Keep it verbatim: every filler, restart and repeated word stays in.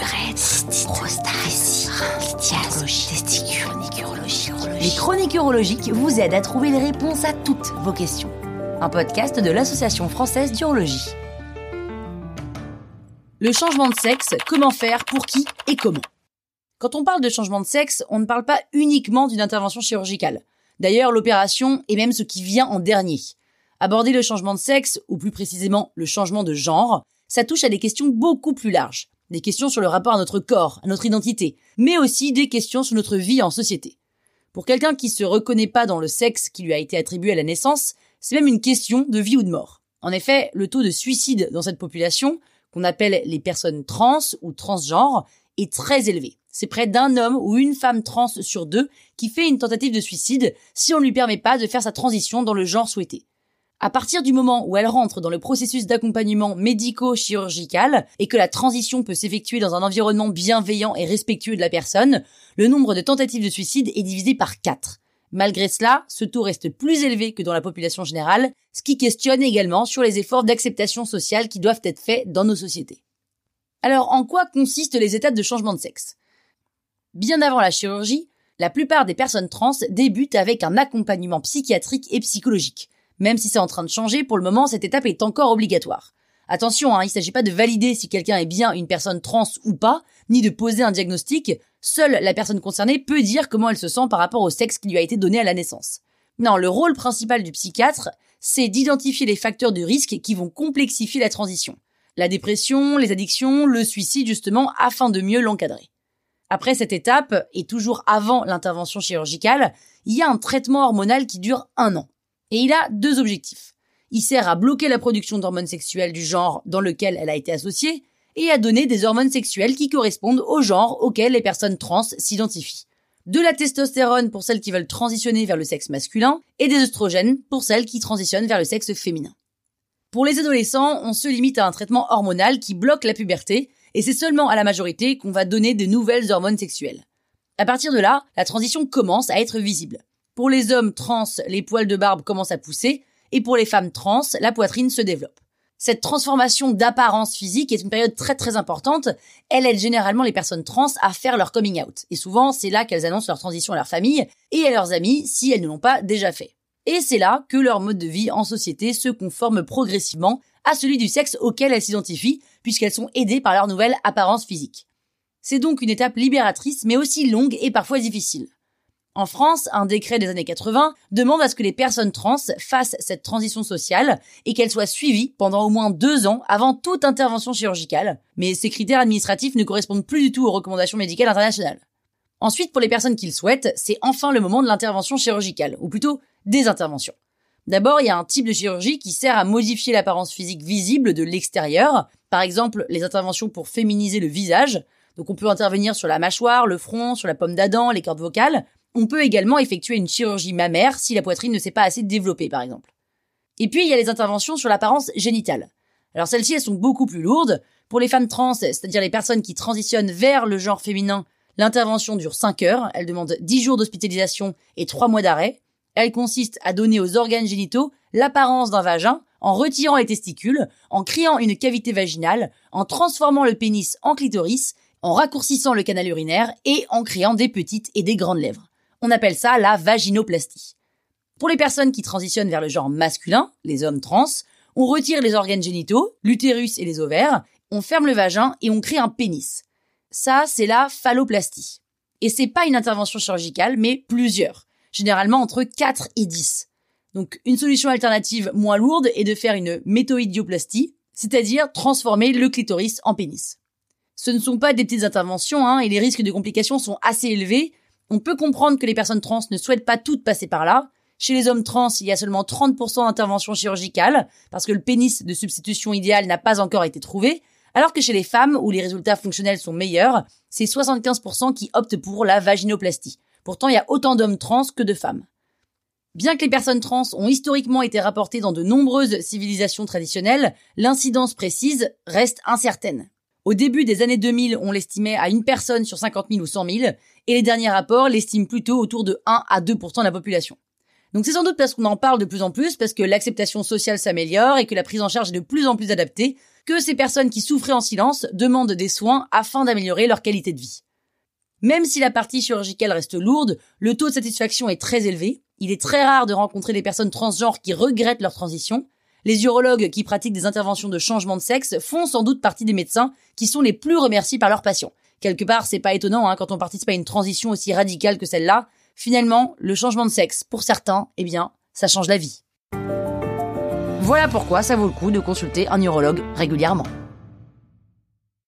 urètre, prostate, lithiase, testicule, chronique urologique. Les chroniques urologiques vous aident à trouver les réponses à toutes vos questions. Un podcast de l'Association française d'urologie. Le changement de sexe, comment faire, pour qui et comment. Quand on parle de changement de sexe, on ne parle pas uniquement d'une intervention chirurgicale. D'ailleurs, l'opération est même ce qui vient en dernier. Aborder le changement de sexe, ou plus précisément le changement de genre, ça touche à des questions beaucoup plus larges. Des questions sur le rapport à notre corps, à notre identité, mais aussi des questions sur notre vie en société. Pour quelqu'un qui ne se reconnaît pas dans le sexe qui lui a été attribué à la naissance, c'est même une question de vie ou de mort. En effet, le taux de suicide dans cette population, qu'on appelle les personnes trans ou transgenres, est très élevé. C'est près d'un homme ou une femme trans sur deux qui fait une tentative de suicide si on ne lui permet pas de faire sa transition dans le genre souhaité. À partir du moment où elle rentre dans le processus d'accompagnement médico-chirurgical et que la transition peut s'effectuer dans un environnement bienveillant et respectueux de la personne, le nombre de tentatives de suicide est divisé par quatre. Malgré cela, ce taux reste plus élevé que dans la population générale, ce qui questionne également sur les efforts d'acceptation sociale qui doivent être faits dans nos sociétés. Alors, en quoi consistent les étapes de changement de sexe ? Bien avant la chirurgie, la plupart des personnes trans débutent avec un accompagnement psychiatrique et psychologique. Même si c'est en train de changer, pour le moment, cette étape est encore obligatoire. Attention, hein, il ne s'agit pas de valider si quelqu'un est bien une personne trans ou pas, ni de poser un diagnostic. Seule la personne concernée peut dire comment elle se sent par rapport au sexe qui lui a été donné à la naissance. Non, le rôle principal du psychiatre, c'est d'identifier les facteurs de risque qui vont complexifier la transition. La dépression, les addictions, le suicide justement, afin de mieux l'encadrer. Après cette étape, et toujours avant l'intervention chirurgicale, il y a un traitement hormonal qui dure un an. Et il a deux objectifs. Il sert à bloquer la production d'hormones sexuelles du genre dans lequel elle a été associée et à donner des hormones sexuelles qui correspondent au genre auquel les personnes trans s'identifient. De la testostérone pour celles qui veulent transitionner vers le sexe masculin et des œstrogènes pour celles qui transitionnent vers le sexe féminin. Pour les adolescents, on se limite à un traitement hormonal qui bloque la puberté et c'est seulement à la majorité qu'on va donner des nouvelles hormones sexuelles. À partir de là, la transition commence à être visible. Pour les hommes trans, les poils de barbe commencent à pousser, et pour les femmes trans, la poitrine se développe. Cette transformation d'apparence physique est une période très très importante. Elle aide généralement les personnes trans à faire leur coming out. Et souvent, c'est là qu'elles annoncent leur transition à leur famille et à leurs amis si elles ne l'ont pas déjà fait. Et c'est là que leur mode de vie en société se conforme progressivement à celui du sexe auquel elles s'identifient, puisqu'elles sont aidées par leur nouvelle apparence physique. C'est donc une étape libératrice, mais aussi longue et parfois difficile. En France, un décret des années quatre-vingts demande à ce que les personnes trans fassent cette transition sociale et qu'elles soient suivies pendant au moins deux ans avant toute intervention chirurgicale. Mais ces critères administratifs ne correspondent plus du tout aux recommandations médicales internationales. Ensuite, pour les personnes qui le souhaitent, c'est enfin le moment de l'intervention chirurgicale, ou plutôt des interventions. D'abord, il y a un type de chirurgie qui sert à modifier l'apparence physique visible de l'extérieur, par exemple les interventions pour féminiser le visage. Donc on peut intervenir sur la mâchoire, le front, sur la pomme d'Adam, les cordes vocales. On peut également effectuer une chirurgie mammaire si la poitrine ne s'est pas assez développée, par exemple. Et puis, il y a les interventions sur l'apparence génitale. Alors celles-ci, elles sont beaucoup plus lourdes. Pour les femmes trans, c'est-à-dire les personnes qui transitionnent vers le genre féminin, l'intervention dure cinq heures, elle demande dix jours d'hospitalisation et trois mois d'arrêt. Elle consiste à donner aux organes génitaux l'apparence d'un vagin en retirant les testicules, en créant une cavité vaginale, en transformant le pénis en clitoris, en raccourcissant le canal urinaire et en créant des petites et des grandes lèvres. On appelle ça la vaginoplastie. Pour les personnes qui transitionnent vers le genre masculin, les hommes trans, on retire les organes génitaux, l'utérus et les ovaires, on ferme le vagin et on crée un pénis. Ça, c'est la phalloplastie. Et c'est pas une intervention chirurgicale, mais plusieurs, généralement entre quatre et dix. Donc une solution alternative moins lourde est de faire une métoïdioplastie, c'est-à-dire transformer le clitoris en pénis. Ce ne sont pas des petites interventions, hein, et les risques de complications sont assez élevés. On peut comprendre que les personnes trans ne souhaitent pas toutes passer par là. Chez les hommes trans, il y a seulement trente pour cent d'interventions chirurgicales, parce que le pénis de substitution idéal n'a pas encore été trouvé, alors que chez les femmes, où les résultats fonctionnels sont meilleurs, c'est soixante-quinze pour cent qui optent pour la vaginoplastie. Pourtant, il y a autant d'hommes trans que de femmes. Bien que les personnes trans ont historiquement été rapportées dans de nombreuses civilisations traditionnelles, l'incidence précise reste incertaine. Au début des années deux mille, on l'estimait à une personne sur cinquante mille ou cent mille, et les derniers rapports l'estiment plutôt autour de un à deux pour cent de la population. Donc c'est sans doute parce qu'on en parle de plus en plus, parce que l'acceptation sociale s'améliore et que la prise en charge est de plus en plus adaptée, que ces personnes qui souffraient en silence demandent des soins afin d'améliorer leur qualité de vie. Même si la partie chirurgicale reste lourde, le taux de satisfaction est très élevé. Il est très rare de rencontrer des personnes transgenres qui regrettent leur transition. Les urologues qui pratiquent des interventions de changement de sexe font sans doute partie des médecins qui sont les plus remerciés par leurs patients. Quelque part, c'est pas étonnant hein, quand on participe à une transition aussi radicale que celle-là. Finalement, le changement de sexe, pour certains, eh bien, ça change la vie. Voilà pourquoi ça vaut le coup de consulter un urologue régulièrement.